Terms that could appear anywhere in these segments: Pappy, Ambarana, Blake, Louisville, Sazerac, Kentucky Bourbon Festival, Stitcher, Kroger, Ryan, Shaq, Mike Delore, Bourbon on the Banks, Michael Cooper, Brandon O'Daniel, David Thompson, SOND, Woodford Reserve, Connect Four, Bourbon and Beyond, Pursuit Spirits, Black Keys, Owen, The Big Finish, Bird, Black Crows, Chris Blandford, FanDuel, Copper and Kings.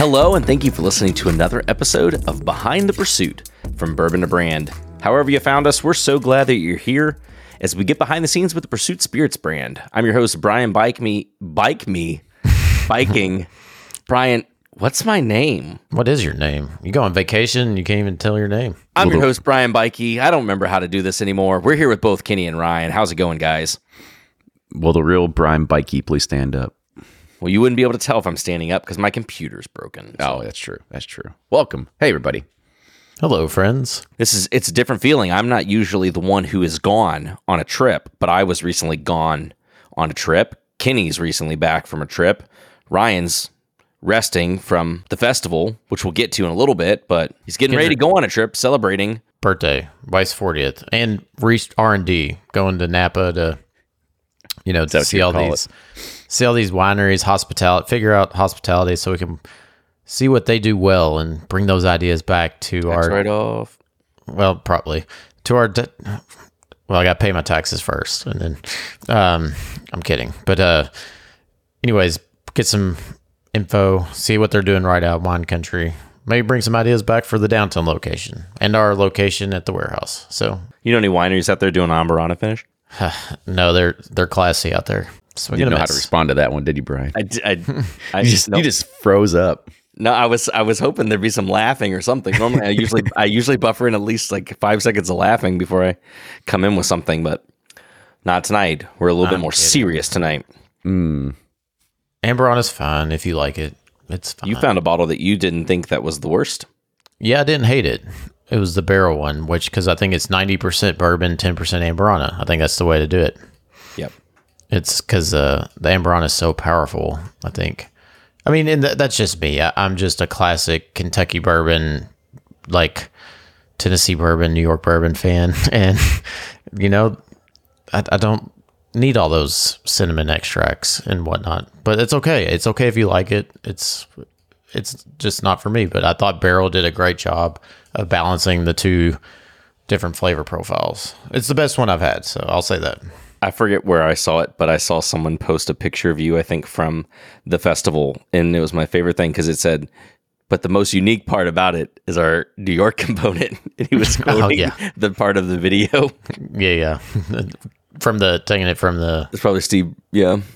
Hello, and thank you for listening to another episode of Behind the Pursuit, From Bourbon to Brand. However you found us, we're so glad that you're here as we get behind the scenes with the Pursuit Spirits brand. I'm your host, Brian Biking. Brian, what's my name? What is your name? You go on vacation and you can't even tell your name. I'm your host, Brian Bikey. I don't remember how to do this anymore. We're here with both Kenny and Ryan. How's it going, guys? Will the real Brian Bikey please stand up? Well, you wouldn't be able to tell if I'm standing up because my computer's broken. So. Oh, that's true. That's true. Welcome. Hey, everybody. Hello, friends. It's a different feeling. I'm not usually the one who is gone on a trip, but I was recently gone on a trip. Kenny's recently back from a trip. Ryan's resting from the festival, which we'll get to in a little bit, but he's getting ready to go on a trip, celebrating birthday, Vice 40th, and R&D, going to Napa to to see all these wineries, hospitality, figure out hospitality, so we can see what they do well and bring those ideas back to I got to pay my taxes first, and then I'm kidding, but anyways, get some info, see what they're doing right out wine country, maybe bring some ideas back for the downtown location and our location at the warehouse. So you know any wineries out there doing Ambarana finish? No, they're classy out there. So you didn't know how to respond to that one, did you, Brian? You just froze up. No, I was hoping there'd be some laughing or something. Normally I usually buffer in at least like 5 seconds of laughing before I come in with something, but not tonight. We're a little bit more serious tonight. Ambarana's fine if you like it. It's fine. You found a bottle that you didn't think that was the worst. Yeah, I didn't hate it. It was the barrel one, which because I think it's 90% bourbon, 10% Ambarana. I think that's the way to do it. Yep. It's because the Ambarana is so powerful, I think. I mean, and that's just me. I'm just a classic Kentucky bourbon, like Tennessee bourbon, New York bourbon fan. And, I don't need all those cinnamon extracts and whatnot, but it's okay. It's okay if you like it. It's just not for me, but I thought Barrel did a great job of balancing the two different flavor profiles. It's the best one I've had, so I'll say that. I forget where I saw it, but I saw someone post a picture of you, I think, from the festival, and it was my favorite thing because it said, but the most unique part about it is our New York component. And he was quoting the part of the video. Yeah. It's probably Steve,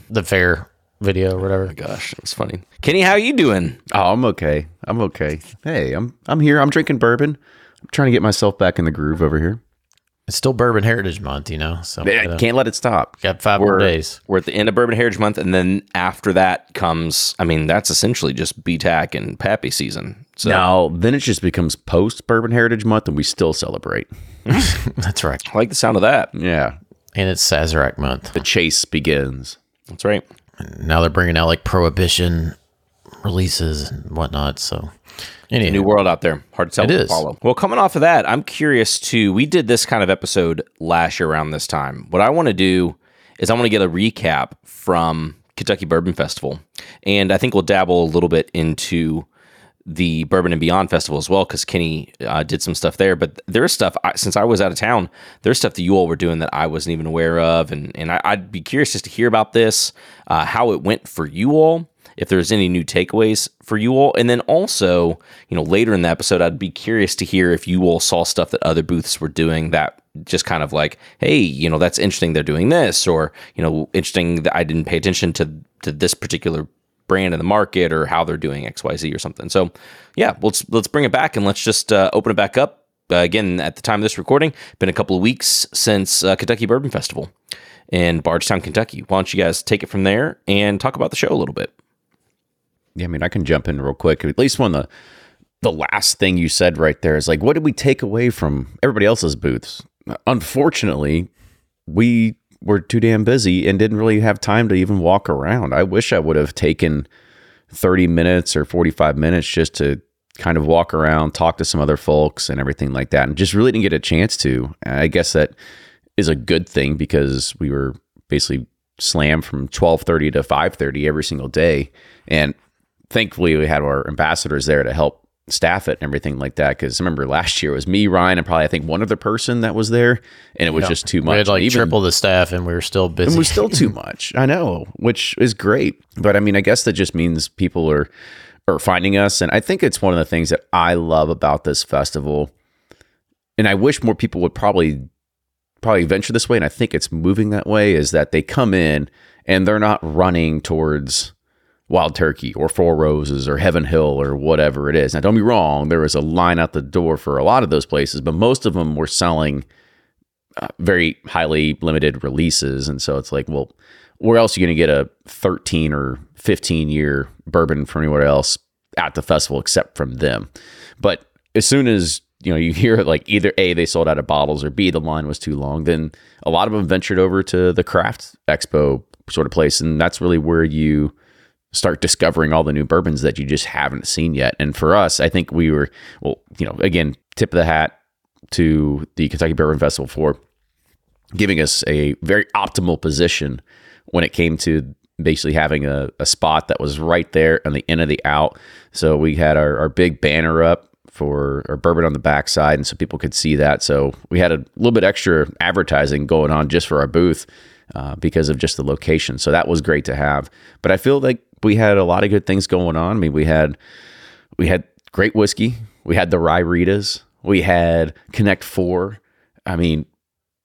the fair video or whatever. Oh my gosh, it was funny. Kenny, how you doing? Oh, I'm okay. Hey, I'm here. I'm drinking bourbon. I'm trying to get myself back in the groove over here. It's still Bourbon Heritage Month, so I can't let it stop. Got 5 more days. We're at the end of Bourbon Heritage Month, and then after that comes, that's essentially just BTAC and Pappy season. So now, then it just becomes post-Bourbon Heritage Month, and we still celebrate. That's right. I like the sound of that. Yeah. And it's Sazerac month. The chase begins. That's right. And now they're bringing out like prohibition releases and whatnot. So, anyway. New world out there. Hard to tell to follow. Well, coming off of that, I'm curious too. We did this kind of episode last year around this time. What I want to do is I want to get a recap from Kentucky Bourbon Festival. And I think we'll dabble a little bit into the Bourbon and Beyond Festival as well, because Kenny did some stuff there. But there's stuff, since I was out of town, there's stuff that you all were doing that I wasn't even aware of. And I'd be curious just to hear about this, how it went for you all, if there's any new takeaways for you all. And then also, later in the episode, I'd be curious to hear if you all saw stuff that other booths were doing that just kind of like, hey, that's interesting they're doing this, or, interesting that I didn't pay attention to this particular brand in the market, or how they're doing XYZ or something. So yeah, let's bring it back and let's just open it back up again. At the time of this recording, been a couple of weeks since Kentucky Bourbon Festival in Bardstown, Kentucky. Why don't you guys take it from there and talk about the show a little bit? Yeah, I can jump in real quick. At least one of the last thing you said right there is like, what did we take away from everybody else's booths? Unfortunately, we were too damn busy and didn't really have time to even walk around. I wish I would have taken 30 minutes or 45 minutes just to kind of walk around, talk to some other folks and everything like that, and just really didn't get a chance to. I guess that is a good thing because we were basically slammed from 12:30 to 5:30 every single day. And thankfully we had our ambassadors there to help staff it and everything like that, because I remember last year it was me, Ryan, and probably I think one other person that was there, and it was just too much. We had triple the staff and we were still busy. And we're still too much, I know, which is great. But I guess that just means people are or finding us. And I think it's one of the things that I love about this festival. And I wish more people would probably venture this way, and I think it's moving that way, is that they come in and they're not running towards Wild Turkey or Four Roses or Heaven Hill or whatever it is. Now, don't be wrong, there was a line out the door for a lot of those places, but most of them were selling very highly limited releases. And so it's like, well, where else are you going to get a 13 or 15 year bourbon from anywhere else at the festival except from them? But as soon as you hear like either A, they sold out of bottles, or B, the line was too long, then a lot of them ventured over to the craft expo sort of place. And that's really where you start discovering all the new bourbons that you just haven't seen yet. And for us, I think we were, again, tip of the hat to the Kentucky Bourbon Festival for giving us a very optimal position when it came to basically having a spot that was right there on the end of the out. So we had our big banner up for our bourbon on the backside, and so people could see that. So we had a little bit extra advertising going on just for our booth because of just the location. So that was great to have. But I feel like we had a lot of good things going on. I mean, we had great whiskey. We had the Rye Ritas. We had Connect Four. I mean,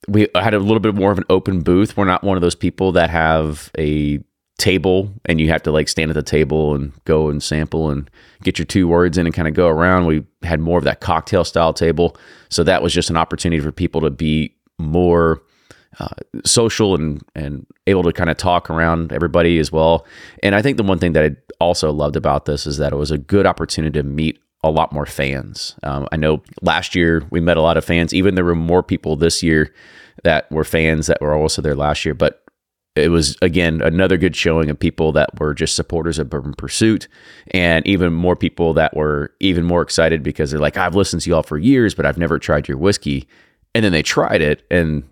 we had a little bit more of an open booth. We're not one of those people that have a table and you have to like stand at the table and go and sample and get your two words in and kind of go around. We had more of that cocktail style table. So that was just an opportunity for people to be more social and able to kind of talk around everybody as well. And I think the one thing that I also loved about this is that it was a good opportunity to meet a lot more fans. I know last year we met a lot of fans. Even there were more people this year that were fans that were also there last year, but it was, again, another good showing of people that were just supporters of Bourbon Pursuit, and even more people that were even more excited because they're like, I've listened to y'all for years, but I've never tried your whiskey. And then they tried it, and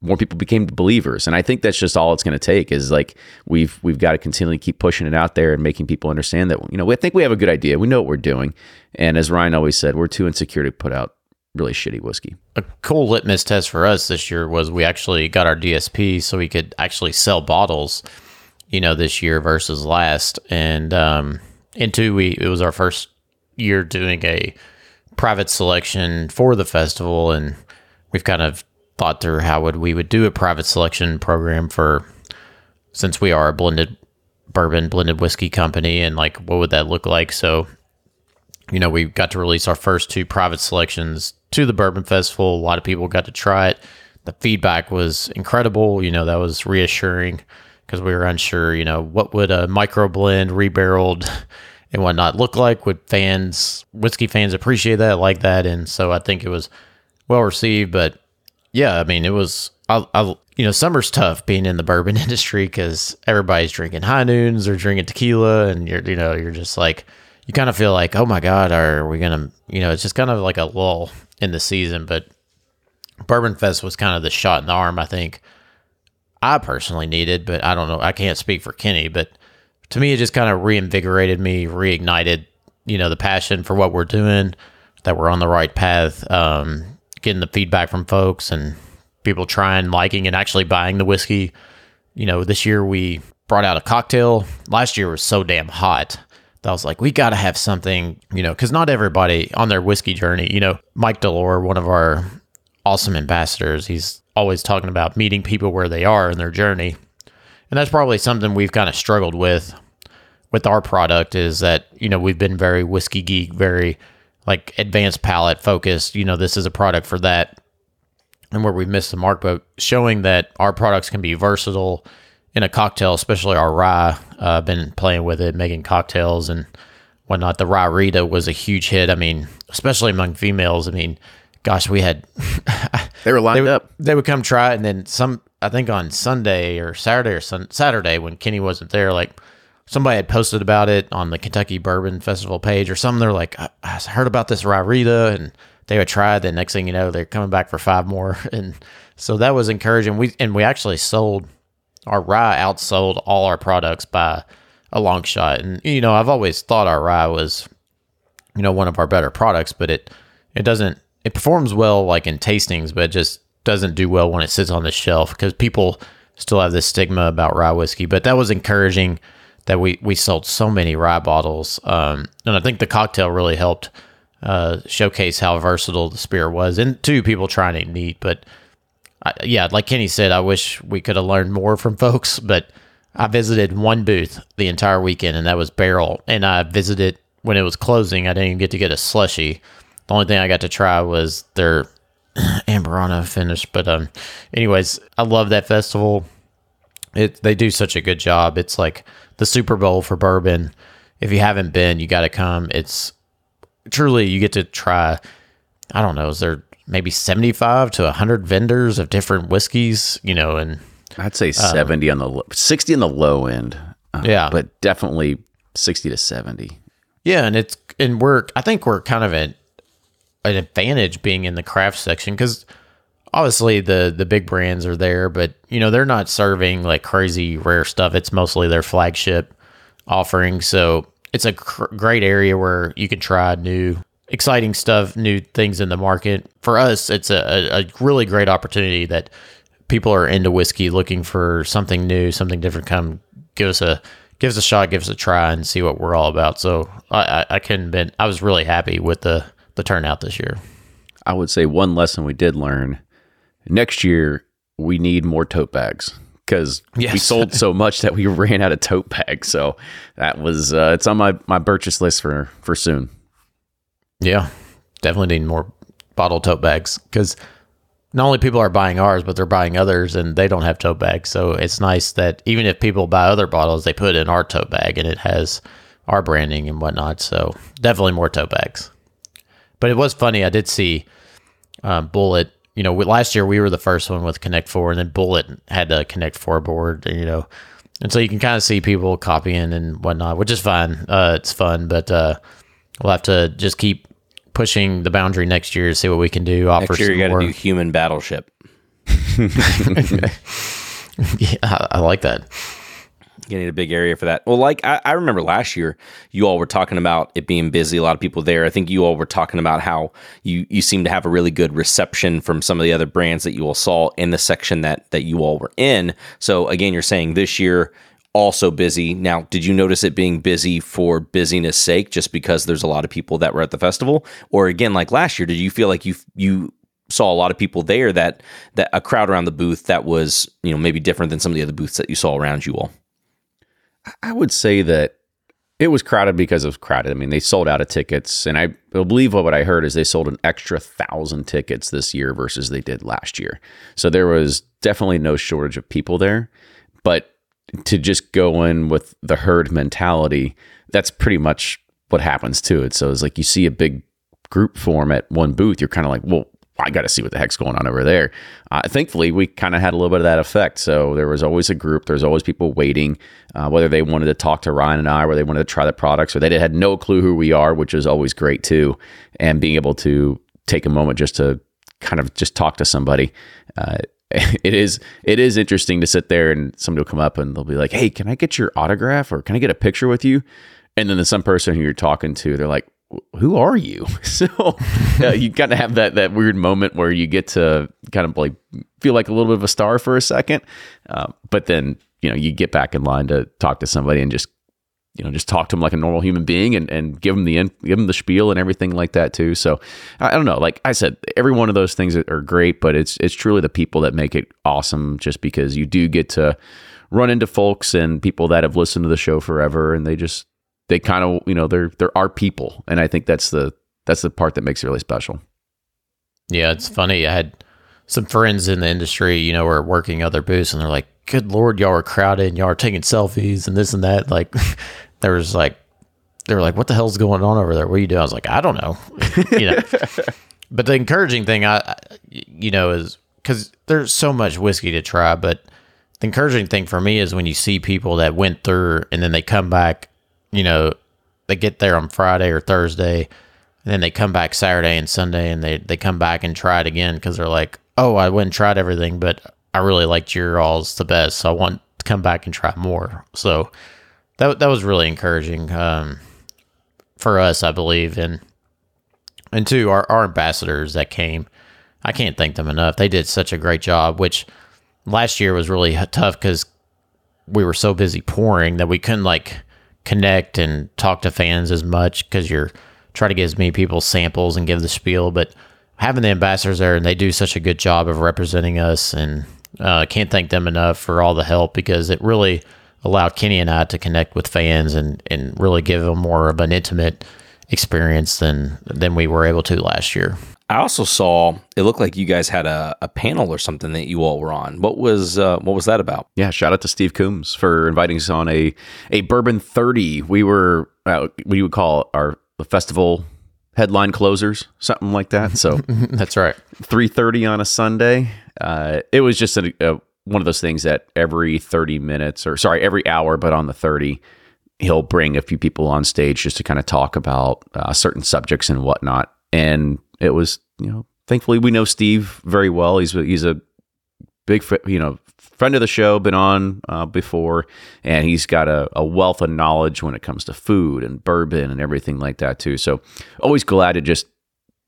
more people became believers. And I think that's just all it's going to take, is like, we've got to continually keep pushing it out there and making people understand that, I think we have a good idea. We know what we're doing. And as Ryan always said, we're too insecure to put out really shitty whiskey. A cool litmus test for us this year was we actually got our DSP so we could actually sell bottles, this year versus last. And two, it was our first year doing a private selection for the festival. And we've kind of thought through how we would do a private selection program since we are a blended whiskey company, and like, what would that look like? So, we got to release our first two private selections to the Bourbon Festival. A lot of people got to try it. The feedback was incredible. That was reassuring because we were unsure, what would a micro blend, rebarreled and whatnot look like? Would whiskey fans appreciate that, like that? And so I think it was well received. But yeah, I mean, it was, summer's tough being in the bourbon industry because everybody's drinking high noons or drinking tequila, and you're just like, you kind of feel like, oh my God, are we going to, it's just kind of like a lull in the season. But Bourbon Fest was kind of the shot in the arm I think I personally needed, but I don't know, I can't speak for Kenny, but to me, it just kind of reinvigorated me, reignited, the passion for what we're doing, that we're on the right path, getting the feedback from folks and people trying, liking, and actually buying the whiskey. This year we brought out a cocktail. Last year was so damn hot. I was like, we got to have something, because not everybody on their whiskey journey, Mike Delore, one of our awesome ambassadors, he's always talking about meeting people where they are in their journey. And that's probably something we've kind of struggled with our product, is that, we've been very whiskey geek, very like advanced palate focused, this is a product for that, and where we missed the mark. But showing that our products can be versatile in a cocktail, especially our rye, been playing with it, making cocktails and whatnot. The Rye Rita was a huge hit. I mean, especially among females. I mean, gosh, we had... they were lined up. They would come try it, and then some, I think on Sunday or Saturday Saturday when Kenny wasn't there, like somebody had posted about it on the Kentucky Bourbon Festival page or something. They're like, I heard about this Rye Rita, and they would try it. The next thing you know, they're coming back for five more. And so that was encouraging. We actually sold... Our rye outsold all our products by a long shot. And, I've always thought our rye was, one of our better products, but it performs well like in tastings, but it just doesn't do well when it sits on the shelf because people still have this stigma about rye whiskey. But that was encouraging that we sold so many rye bottles. And I think the cocktail really helped showcase how versatile the spirit was. And two, people trying it neat. But yeah, like Kenny said, I wish we could have learned more from folks. But I visited one booth the entire weekend, and that was Barrel. And I visited when it was closing. I didn't even get to get a slushie. The only thing I got to try was their Ambarana finish. But anyways, I love that festival. They do such a good job. It's like the Super Bowl for bourbon. If you haven't been, you got to come. It's truly, you get to try, I don't know, is there maybe 75 to 100 vendors of different whiskeys, you know, and I'd say 70 on the low, 60 on the low end. Yeah. But definitely 60 to 70. Yeah. And I think we're kind of an advantage being in the craft section, because obviously the big brands are there, but you know, they're not serving like crazy rare stuff. It's mostly their flagship offering. So it's a great area where you can try new exciting stuff, new things in the market. For us, it's a really great opportunity that people are into whiskey, looking for something new, something different. Come give us a shot, give us a try, and see what we're all about. So I was really happy with the turnout this year. I would say one lesson we did learn: next year we need more tote bags, because yes. We sold so much that we ran out of tote bags. So that was it's on my purchase list for soon. Yeah, definitely need more bottle tote bags, because not only people are buying ours, but they're buying others, and they don't have tote bags. So it's nice that even if people buy other bottles, they put in our tote bag, and it has our branding and whatnot. So definitely more tote bags. But it was funny. I did see Bullet. You know, last year we were the first one with Connect Four, and then Bullet had the Connect Four board. You know, and so you can kind of see people copying and whatnot, which is fine. It's fun, but we'll have to just keep pushing the boundary next year to see what we can do. Offer next year, you got to do Human Battleship. Yeah, I like that. You need a big area for that. Well, like I remember last year, you all were talking about it being busy, a lot of people there. I think you all were talking about how you seem to have a really good reception from some of the other brands that you all saw in the section that you all were in. So again, you're saying this year also busy. Now, did you notice it being busy for busyness sake, just because there's a lot of people that were at the festival? Or again, like last year, did you feel like you saw a lot of people there, that a crowd around the booth that was, you know, maybe different than some of the other booths that you saw around you all? I would say that it was crowded because it was crowded. I mean, they sold out of tickets, and I believe what I heard is they sold an extra 1,000 tickets this year versus they did last year. So there was definitely no shortage of people there, but to just go in with the herd mentality, that's pretty much what happens too. So it's like you see a big group form at one booth, you're kind of like, well, I got to see what the heck's going on over there. Thankfully, we kind of had a little bit of that effect. So there was always a group. There's always people waiting, whether they wanted to talk to Ryan and I, or they wanted to try the products, or they had no clue who we are, which is always great too. And being able to take a moment just to kind of just talk to somebody. It is interesting to sit there and somebody will come up and they'll be like, hey, can I get your autograph, or can I get a picture with you? And then there's some person who you're talking to, they're like, who are you? So you kind of have that weird moment where you get to kind of like feel like a little bit of a star for a second. But then, you know, you get back in line to talk to somebody and just, you know, just talk to them like a normal human being and give them the spiel and everything like that too. So I don't know, like I said, every one of those things are great, but it's truly the people that make it awesome, just because you do get to run into folks and people that have listened to the show forever, and they kind of, you know, there are people. And I think that's the part that makes it really special. Yeah, it's funny. I had some friends in the industry, you know, were working other booths, and they're like, good Lord, y'all are crowded, and y'all are taking selfies and this and that. Like, they were like, what the hell's going on over there? What are you doing? I was like, I don't know. You know. But the encouraging thing, is because there's so much whiskey to try. But the encouraging thing for me is when you see people that went through and then they come back. You know, they get there on Friday or Thursday, and then they come back Saturday and Sunday, and they come back and try it again, because they're like, oh, I went and tried everything, but I really liked your all's the best, so I want to come back and try more. So that was really encouraging for us, I believe. And two, our ambassadors that came, I can't thank them enough. They did such a great job, which last year was really tough because we were so busy pouring that we couldn't like connect and talk to fans as much because you're trying to get as many people samples and give the spiel. But having the ambassadors there, and they do such a good job of representing us, and can't thank them enough for all the help, because it really allowed Kenny and I to connect with fans and really give them more of an intimate experience than we were able to last year. I also saw it looked like you guys had a panel or something that you all were on. What was that about? Yeah, shout out to Steve Coombs for inviting us on a Bourbon 30. We were we would call our festival headline closers, something like that. So that's right. 3:30 on a Sunday. It was just one of those things that every 30 minutes, or sorry, every hour, but on the 30, he'll bring a few people on stage just to kind of talk about certain subjects and whatnot. And it was, you know, thankfully we know Steve very well. He's a big, you know, friend of the show, been on before, and he's got a wealth of knowledge when it comes to food and bourbon and everything like that too. So always glad to just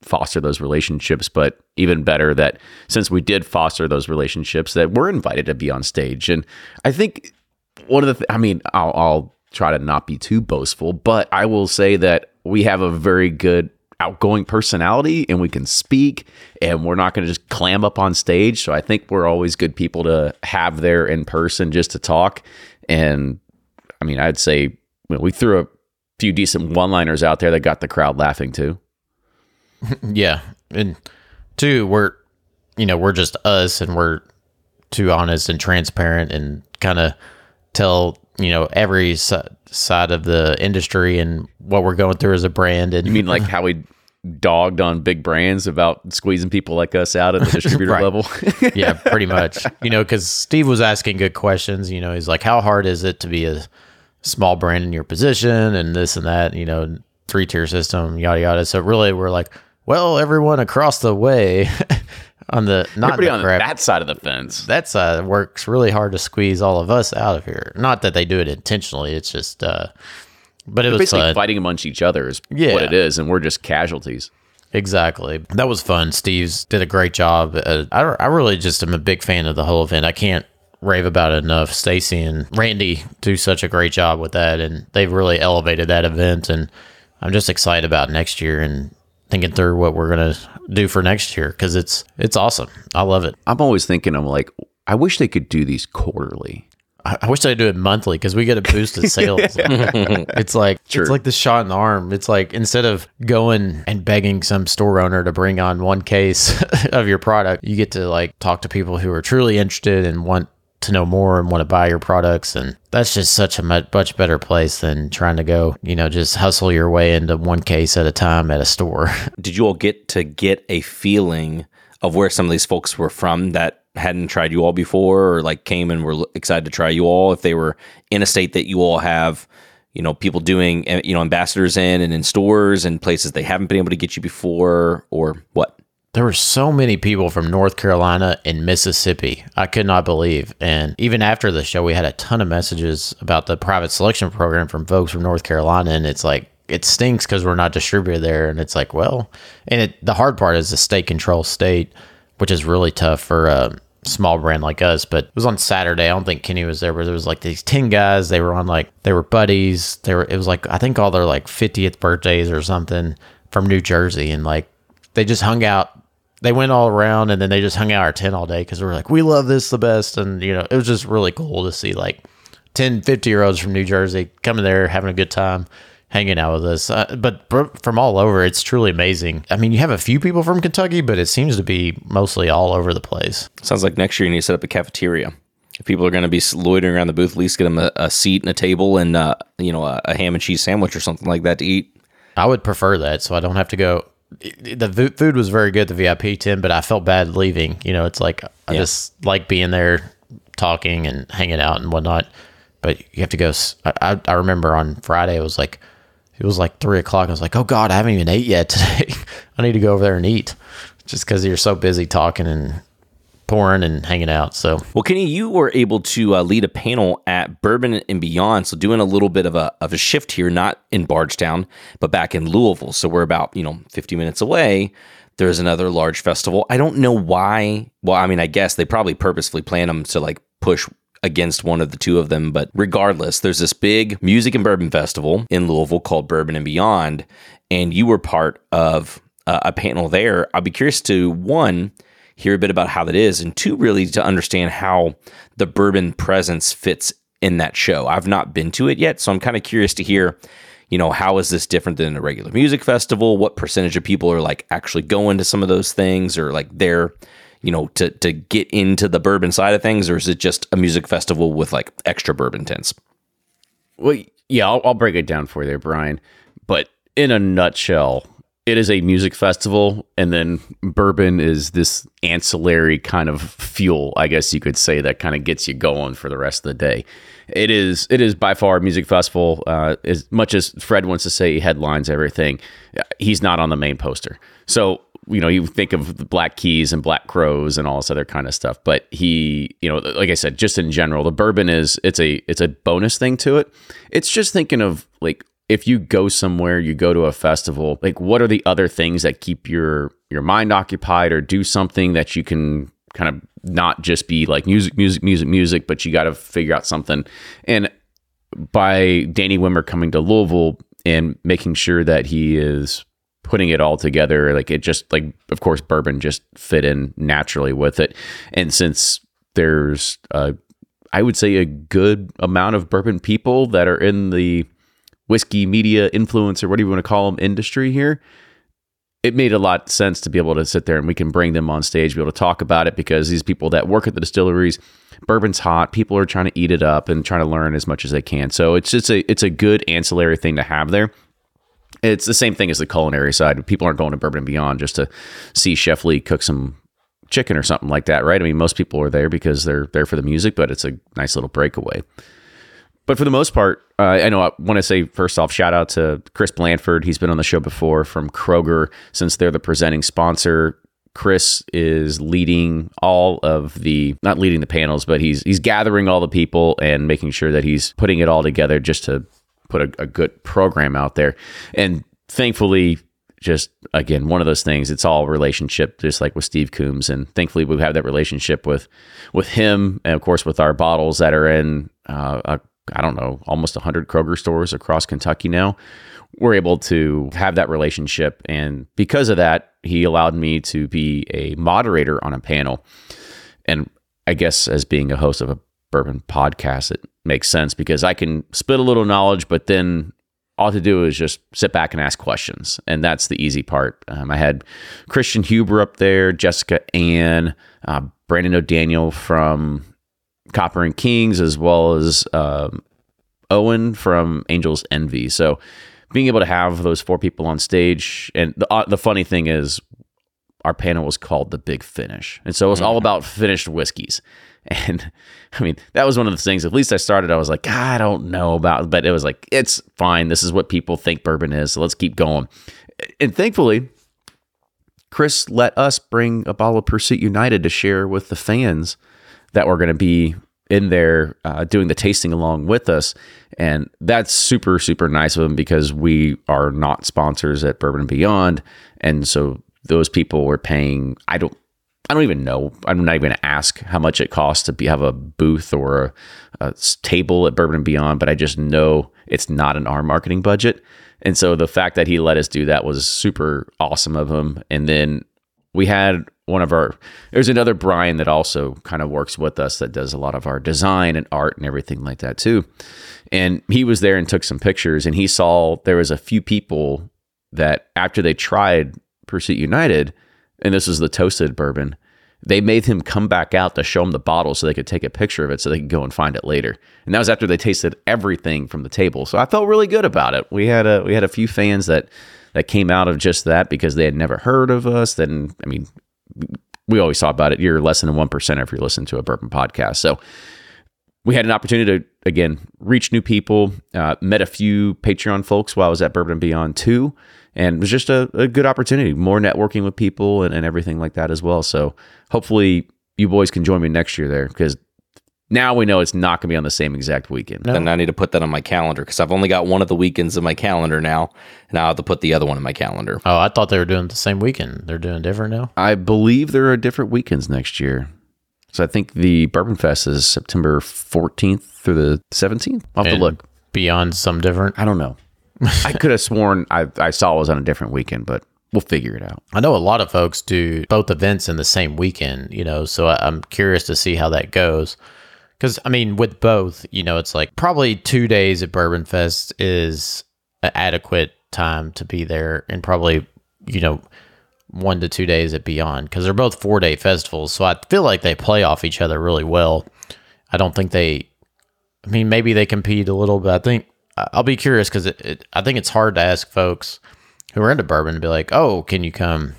foster those relationships, but even better that since we did foster those relationships that we're invited to be on stage. And I think one of the, I'll try to not be too boastful, but I will say that we have a very good outgoing personality and we can speak and we're not going to just clam up on stage. So I think we're always good people to have there in person just to talk. And I mean, I'd say we threw a few decent one-liners out there that got the crowd laughing too. Yeah. And two, we're just us, and we're too honest and transparent and kind of tell, you know, every side of the industry and what we're going through as a brand. And you mean like how we dogged on big brands about squeezing people like us out at the distributor level? Yeah, pretty much. You know, because Steve was asking good questions. You know, he's like, how hard is it to be a small brand in your position and this and that, you know, 3-tier system, yada, yada. So really we're like, well, everyone across the way that side of the fence. That side works really hard to squeeze all of us out of here. Not that they do it intentionally. It's just, but it was basically fun. Fighting amongst each other is what it is, and we're just casualties. Exactly. That was fun. Steve's did a great job. I really just am a big fan of the whole event. I can't rave about it enough. Stacy and Randy do such a great job with that, and they've really elevated that event. And I'm just excited about next year and thinking through what we're going to do for next year, because it's awesome. I love it. I'm always thinking, I'm like, I wish they could do these quarterly. I wish they'd do it monthly, because we get a boost in sales. It's like the shot in the arm. It's like, instead of going and begging some store owner to bring on one case of your product, you get to like talk to people who are truly interested and want to know more and want to buy your products. And that's just such a much better place than trying to go, you know, just hustle your way into one case at a time at a store. Did you all get to get a feeling of where some of these folks were from that hadn't tried you all before, or like came and were excited to try you all, if they were in a state that you all have, you know, people doing, you know, ambassadors in and in stores and places they haven't been able to get you before, or what? There were so many people from North Carolina and Mississippi. I could not believe. And even after the show, we had a ton of messages about the private selection program from folks from North Carolina. And it's like, it stinks because we're not distributed there. And it's like, well, and the hard part is the state control state, which is really tough for a small brand like us. But it was on Saturday. I don't think Kenny was there, but there was like these 10 guys. They were on like, they were buddies. It was like, I think all their like 50th birthdays or something, from New Jersey. And like, they just hung out. They went all around, and then they just hung out our tent all day, because we were like, we love this the best. And, you know, it was just really cool to see like 10, 50-year-olds from New Jersey coming there, having a good time, hanging out with us. But from all over, it's truly amazing. I mean, you have a few people from Kentucky, but it seems to be mostly all over the place. Sounds like next year you need to set up a cafeteria. If people are going to be loitering around the booth, at least get them a seat and a table and, you know, a ham and cheese sandwich or something like that to eat. I would prefer that, so I don't have to go. The food was very good, the VIP tent, but I felt bad leaving. You know, it's like, I just like being there, talking and hanging out and whatnot. But you have to go. I remember on Friday, it was like 3:00. I was like, oh God, I haven't even ate yet today. I need to go over there and eat, just because you're so busy talking and pouring and hanging out. So, well, Kenny, you were able to lead a panel at Bourbon and Beyond, so doing a little bit of a shift here, not in Bardstown, but back in Louisville. So we're about, you know, 50 minutes away. There's another large festival. I don't know why. Well, I mean, I guess they probably purposefully plan them to like push against one of the two of them. But regardless, there's this big music and bourbon festival in Louisville called Bourbon and Beyond. And you were part of a panel there. I'll be curious to, one, hear a bit about how that is, and two, really to understand how the bourbon presence fits in that show. I've not been to it yet, so I'm kind of curious to hear, you know, how is this different than a regular music festival? What percentage of people are like actually going to some of those things, or like they're, you know, to get into the bourbon side of things, or is it just a music festival with like extra bourbon tents? Well, yeah, I'll break it down for you there, Brian. But in a nutshell, it is a music festival, and then bourbon is this ancillary kind of fuel, I guess you could say, that kind of gets you going for the rest of the day. It is by far a music festival. As much as Fred wants to say he headlines everything, he's not on the main poster. So, you know, you think of the Black Keys and Black Crows and all this other kind of stuff, but he, you know, like I said, just in general, the bourbon is, it's a bonus thing to it. It's just thinking of like, if you go somewhere, you go to a festival, like what are the other things that keep your mind occupied, or do something that you can kind of not just be like music, but you got to figure out something. And by Danny Wimmer coming to Louisville and making sure that he is putting it all together, like it just like, of course, bourbon just fit in naturally with it. And since there's, I would say, a good amount of bourbon people that are in the whiskey media influencer, whatever you want to call them, industry here, it made a lot of sense to be able to sit there and we can bring them on stage, be able to talk about it, because these people that work at the distilleries, bourbon's hot, people are trying to eat it up and trying to learn as much as they can. So it's just it's a good ancillary thing to have there. It's the same thing as the culinary side. People aren't going to Bourbon and Beyond just to see Chef Lee cook some chicken or something like that, right? I mean, most people are there because they're there for the music, but it's a nice little breakaway. But for the most part, I know I want to say, first off, shout out to Chris Blandford. He's been on the show before from Kroger, since they're the presenting sponsor. Chris is leading all of the, not leading the panels, but he's gathering all the people and making sure that he's putting it all together just to put a good program out there. And thankfully, just again, one of those things, it's all relationship, just like with Steve Coombs. And thankfully we have that relationship with him. And of course, with our bottles that are in, I don't know, almost 100 Kroger stores across Kentucky now. We're able to have that relationship. And because of that, he allowed me to be a moderator on a panel. And I guess as being a host of a bourbon podcast, it makes sense because I can spit a little knowledge, but then all to do is just sit back and ask questions. And that's the easy part. I had Christian Huber up there, Jessica Ann, Brandon O'Daniel from Copper and Kings, as well as Owen from Angel's Envy. So being able to have those four people on stage, and the funny thing is our panel was called The Big Finish. And so it was all about finished whiskeys. And I mean, that was one of the things, at least I started, I was like, I don't know about, but it was like, it's fine. This is what people think bourbon is. So let's keep going. And thankfully, Chris let us bring a bottle of Pursuit United to share with the fans that we're going to be in there doing the tasting along with us. And that's super, super nice of them, because we are not sponsors at Bourbon and Beyond. And so those people were paying, I don't even know. I'm not even going to ask how much it costs to have a booth or a table at Bourbon and Beyond, but I just know it's not in our marketing budget. And so the fact that he let us do that was super awesome of him. And then we had there's another Brian that also kind of works with us that does a lot of our design and art and everything like that too. And he was there and took some pictures, and he saw there was a few people that after they tried Pursuit United, and this was the toasted bourbon, they made him come back out to show him the bottle so they could take a picture of it so they could go and find it later. And that was after they tasted everything from the table. So I felt really good about it. We had a few fans that came out of just that because they had never heard of us. Then, I mean, we always talk about it. You're less than 1% if you're listening to a bourbon podcast. So we had an opportunity to, again, reach new people, met a few Patreon folks while I was at Bourbon and Beyond too. And it was just a good opportunity, more networking with people and everything like that as well. So hopefully you boys can join me next year there, because now we know it's not going to be on the same exact weekend. No. And I need to put that on my calendar, because I've only got one of the weekends in my calendar now, and I'll have to put the other one in my calendar. Oh, I thought they were doing the same weekend. They're doing different now? I believe there are different weekends next year. So I think the Bourbon Fest is September 14th through the 17th. I'll have to look. Beyond some different? I don't know. I could have sworn I saw it was on a different weekend, but we'll figure it out. I know a lot of folks do both events in the same weekend, you know, so I'm curious to see how that goes. Because, I mean, with both, you know, it's like probably 2 days at Bourbon Fest is an adequate time to be there, and probably, you know, 1 to 2 days at Beyond, because they're both 4-day festivals. So I feel like they play off each other really well. I don't think they, I mean, maybe they compete a little, but I think I'll be curious, because I think it's hard to ask folks who are into bourbon to be like, oh, can you come,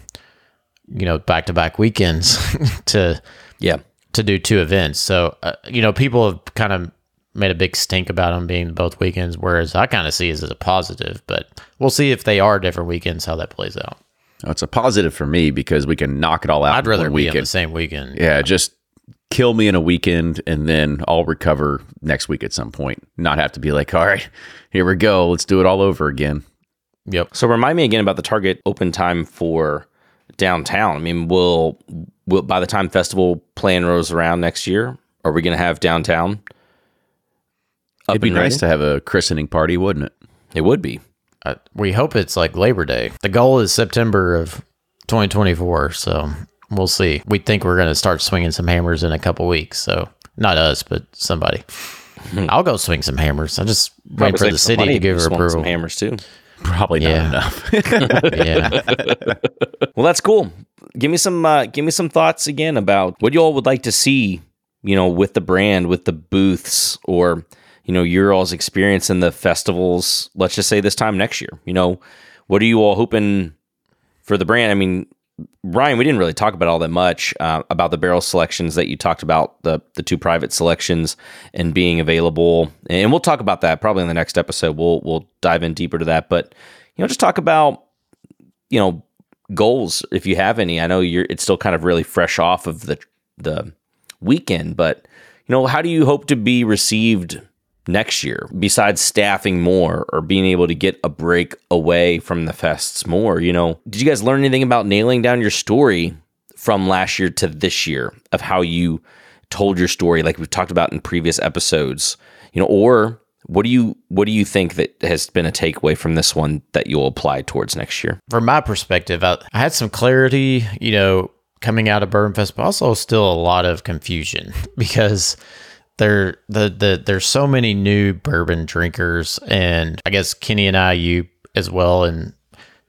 you know, back-to-back weekends to do two events. So, you know, people have kind of made a big stink about them being both weekends, whereas I kind of see it as a positive, but we'll see if they are different weekends, how that plays out. Oh, it's a positive for me because we can knock it all out. I'd rather be on the same weekend. Yeah, just kill me in a weekend, and then I'll recover next week at some point. Not have to be like, all right, here we go. Let's do it all over again. Yep. So remind me again about the target open time for downtown. I mean, will by the time festival plan rolls around next year, are we going to have downtown? It'd be nice to have a christening party, wouldn't it? It would be. We hope it's like Labor Day. The goal is September of 2024, so we'll see. We think we're going to start swinging some hammers in a couple weeks, so not us, but somebody. I'll go swing some hammers. I just wait for the city to give her approval. Some hammers too. Probably not enough. Yeah. Well, that's cool. Give me some thoughts again about what you all would like to see, you know, with the brand, with the booths, or, you know, your all's experience in the festivals, let's just say this time next year. You know, what are you all hoping for the brand? I mean, Ryan, we didn't really talk about all that much about the barrel selections that you talked about, the two private selections and being available. And we'll talk about that probably in the next episode. We'll dive in deeper to that. But, you know, just talk about, you know, goals, if you have any. I know it's still kind of really fresh off of the weekend, but, you know, how do you hope to be received next year, besides staffing more or being able to get a break away from the fests more? You know, did you guys learn anything about nailing down your story from last year to this year of how you told your story, like we've talked about in previous episodes? You know, or what do you think that has been a takeaway from this one that you'll apply towards next year? From my perspective, I had some clarity, you know, coming out of Bourbon Fest, but also still a lot of confusion because there's so many new bourbon drinkers, and I guess Kenny and I, you as well, and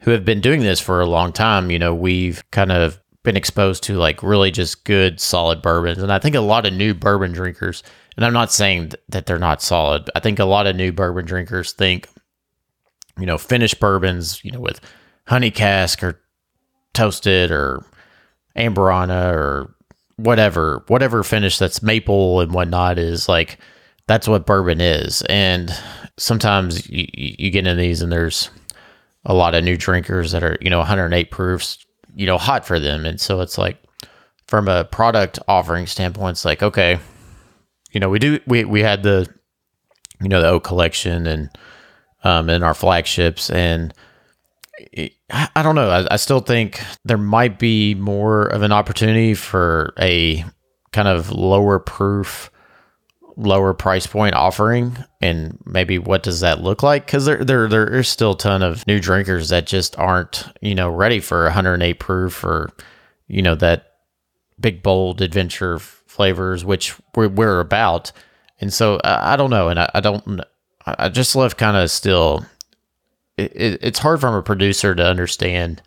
who have been doing this for a long time, you know, we've kind of been exposed to like really just good, solid bourbons. And I think a lot of new bourbon drinkers, and I'm not saying that they're not solid, but I think a lot of new bourbon drinkers think, you know, finished bourbons, you know, with honey cask or toasted or Ambarana or whatever finish that's maple and whatnot is like, that's what bourbon is. And sometimes you get into these and there's a lot of new drinkers that are, you know, 108 proofs, you know, hot for them. And so it's like, from a product offering standpoint, it's like, okay, you know, we had the, you know, the oak collection and our flagships, and I don't know. I still think there might be more of an opportunity for a kind of lower proof, lower price point offering. And maybe what does that look like? Because there is still a ton of new drinkers that just aren't, you know, ready for 108 proof or, you know, that big, bold adventure flavors, which we're about. And so I don't know. And I just love kind of still... It's hard from a producer to understand.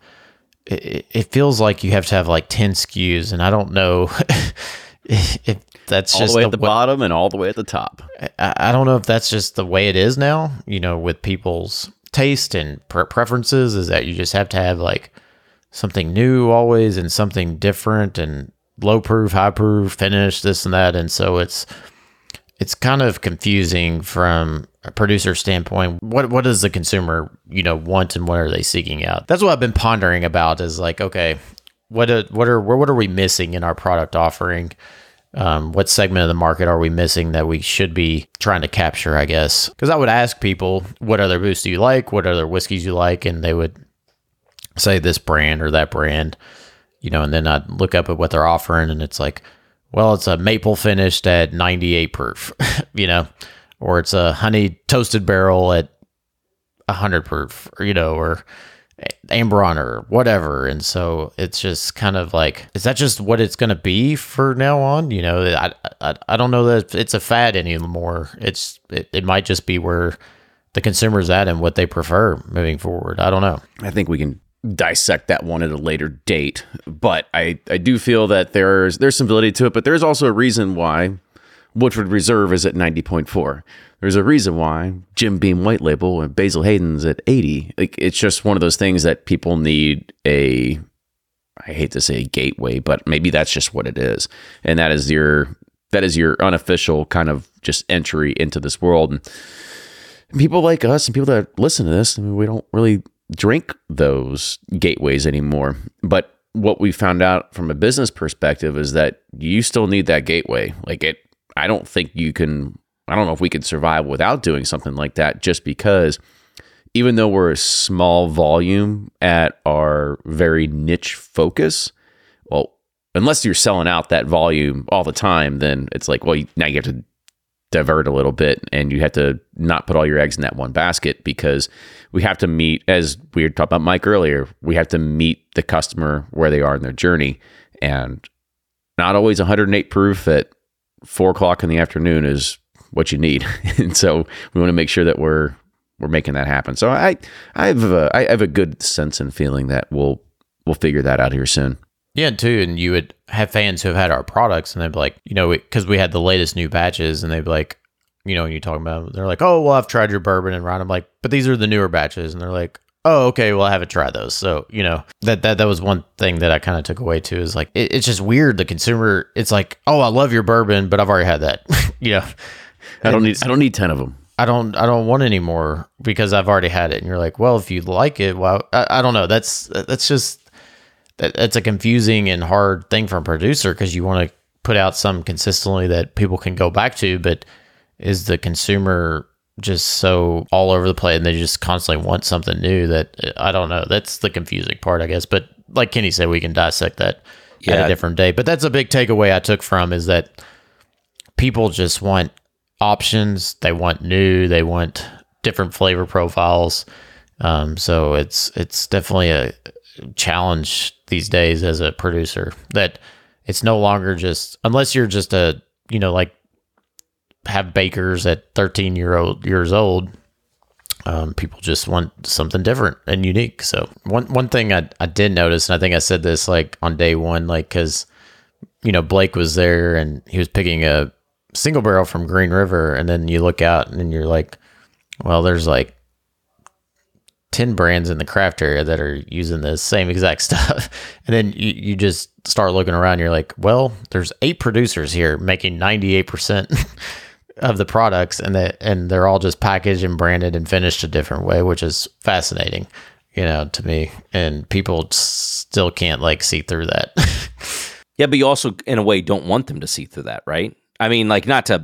It feels like you have to have like 10 SKUs, and I don't know if that's all just all the way at the bottom and all the way at the top. I don't know if that's just the way it is now, you know, with people's taste and preferences, is that you just have to have like something new always and something different and low proof, high proof, finish, this and that. And so it's kind of confusing from a producer standpoint. What does the consumer, you know, want, and what are they seeking out? That's what I've been pondering about, is like, okay, what are we missing in our product offering? What segment of the market are we missing that we should be trying to capture, I guess? Because I would ask people, what other booths do you like? What other whiskeys you like? And they would say this brand or that brand, you know, and then I'd look up at what they're offering, and it's like, well, it's a maple finished at 98 proof, you know, or it's a honey toasted barrel at 100 proof, or, you know, or Ambarana or whatever. And so it's just kind of like, is that just what it's going to be for now on? You know, I don't know that it's a fad anymore. It might just be where the consumer's at and what they prefer moving forward. I don't know. I think we can dissect that one at a later date, but I do feel that there's some validity to it, but there's also a reason why Woodford Reserve is at 90.4. There's a reason why Jim Beam White Label and Basil Hayden's at 80. Like, it's just one of those things that people need a, I hate to say gateway, but maybe that's just what it is. And that is your unofficial kind of just entry into this world. And people like us and people that listen to this, I mean, we don't really drink those gateways anymore. But what we found out from a business perspective is that you still need that gateway. Like, it, I don't think you can, I don't know if we could survive without doing something like that, just because even though we're a small volume at our very niche focus, well, unless you're selling out that volume all the time, then it's like, well, now you have to divert a little bit and you have to not put all your eggs in that one basket, because we have to meet, as we were talking about Mike earlier, we have to meet the customer where they are in their journey. And not always 108 proof at 4 o'clock in the afternoon is what you need. And so we want to make sure that we're making that happen. So I have a good sense and feeling that we'll figure that out here soon. Yeah, too. And you would have fans who have had our products and they'd be like, you know, because we had the latest new batches, and they'd be like, you know, when you're talking about them, they're like, oh, well, I've tried your bourbon and rye. I'm like, but these are the newer batches. And they're like, oh, okay, well, I haven't tried those. So, you know, that was one thing that I kind of took away too, is like, it's just weird. The consumer, it's like, oh, I love your bourbon, but I've already had that. Yeah. I don't need 10 of them. I don't want any more because I've already had it. And you're like, well, if you like it, well, I don't know. That's just, it's a confusing and hard thing for a producer, because you want to put out some consistently that people can go back to, but is the consumer just so all over the place and they just constantly want something new? That, I don't know. That's the confusing part, I guess. But like Kenny said, we can dissect that at a different day. But that's a big takeaway I took from, is that people just want options. They want new, they want different flavor profiles. So it's definitely a challenge these days as a producer, that it's no longer just, unless you're just a, you know, like have bakers at 13 years old, people just want something different and unique. So one thing I did notice, and I think I said this like on day one, like, cause you know, Blake was there and he was picking a single barrel from Green River. And then you look out and then you're like, well, there's like 10 brands in the craft area that are using the same exact stuff. And then you just start looking around. You're like, well, there's 8 producers here making 98% of the products, and they're all just packaged and branded and finished a different way, which is fascinating, you know, to me. And people still can't like see through that. Yeah. But you also, in a way, don't want them to see through that. Right. I mean, like not to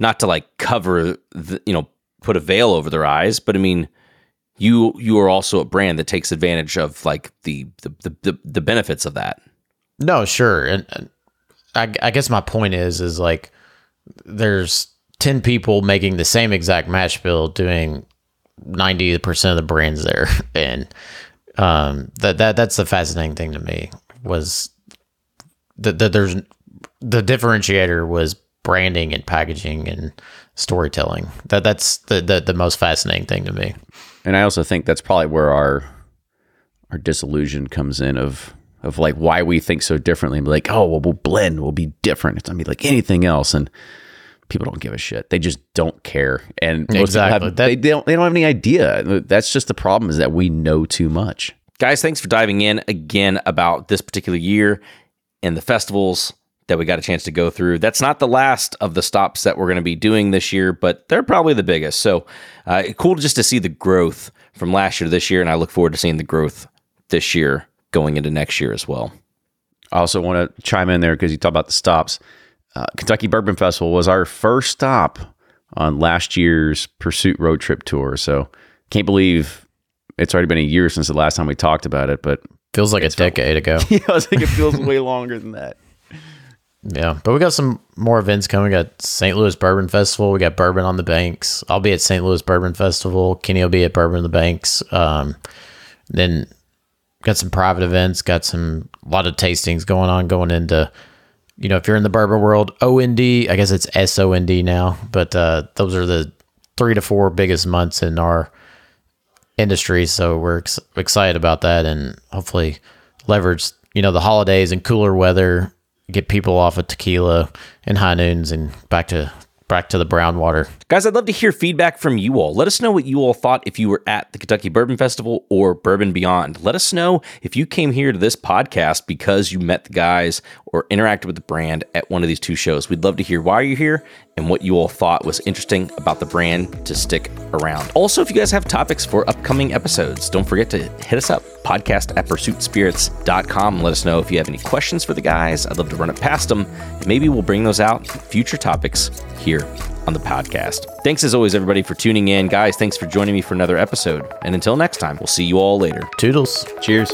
like cover the, you know, put a veil over their eyes, but I mean, You are also a brand that takes advantage of like the benefits of that. No, sure, and I guess my point is like, there's 10 people making the same exact mash bill doing 90% of the brands there, and that's the fascinating thing to me, was that there's the differentiator was branding and packaging and storytelling. That's the most fascinating thing to me. And I also think that's probably where our disillusion comes in of like why we think so differently. And be like, oh, well, we'll blend, we'll be different. It's gonna be like anything else, and people don't give a shit. They just don't care. And exactly, they don't have any idea. That's just the problem, is that we know too much. Guys, thanks for diving in again about this particular year and the festivals that we got a chance to go through. That's not the last of the stops that we're going to be doing this year, but they're probably the biggest. So cool just to see the growth from last year to this year, and I look forward to seeing the growth this year going into next year as well. I also want to chime in there, because you talk about the stops. Kentucky Bourbon Festival was our first stop on last year's Pursuit Road Trip Tour, so can't believe it's already been a year since the last time we talked about it, but... Feels like a decade ago. Yeah, I was like, it feels way longer than that. Yeah, but we got some more events coming. We got St. Louis Bourbon Festival. We got Bourbon on the Banks. I'll be at St. Louis Bourbon Festival. Kenny will be at Bourbon on the Banks. Then got some private events. Got some lot of tastings going on going into, you know, if you're in the bourbon world, OND. I guess it's SOND now, but those are the 3 to 4 biggest months in our industry. So we're excited about that, and hopefully leverage, you know, the holidays and cooler weather. Get people off of tequila and high noons and back to the brown water. Guys, I'd love to hear feedback from you all. Let us know what you all thought if you were at the Kentucky Bourbon Festival or Bourbon Beyond. Let us know if you came here to this podcast because you met the guys or interacted with the brand at one of these two shows. We'd love to hear why you're here and what you all thought was interesting about the brand to stick around. Also, if you guys have topics for upcoming episodes, don't forget to hit us up, podcast@pursuitspirits.com. Let us know if you have any questions for the guys. I'd love to run it past them. Maybe we'll bring those out, future topics here on the podcast. Thanks as always, everybody, for tuning in. Guys, thanks for joining me for another episode. And until next time, we'll see you all later. Toodles. Cheers.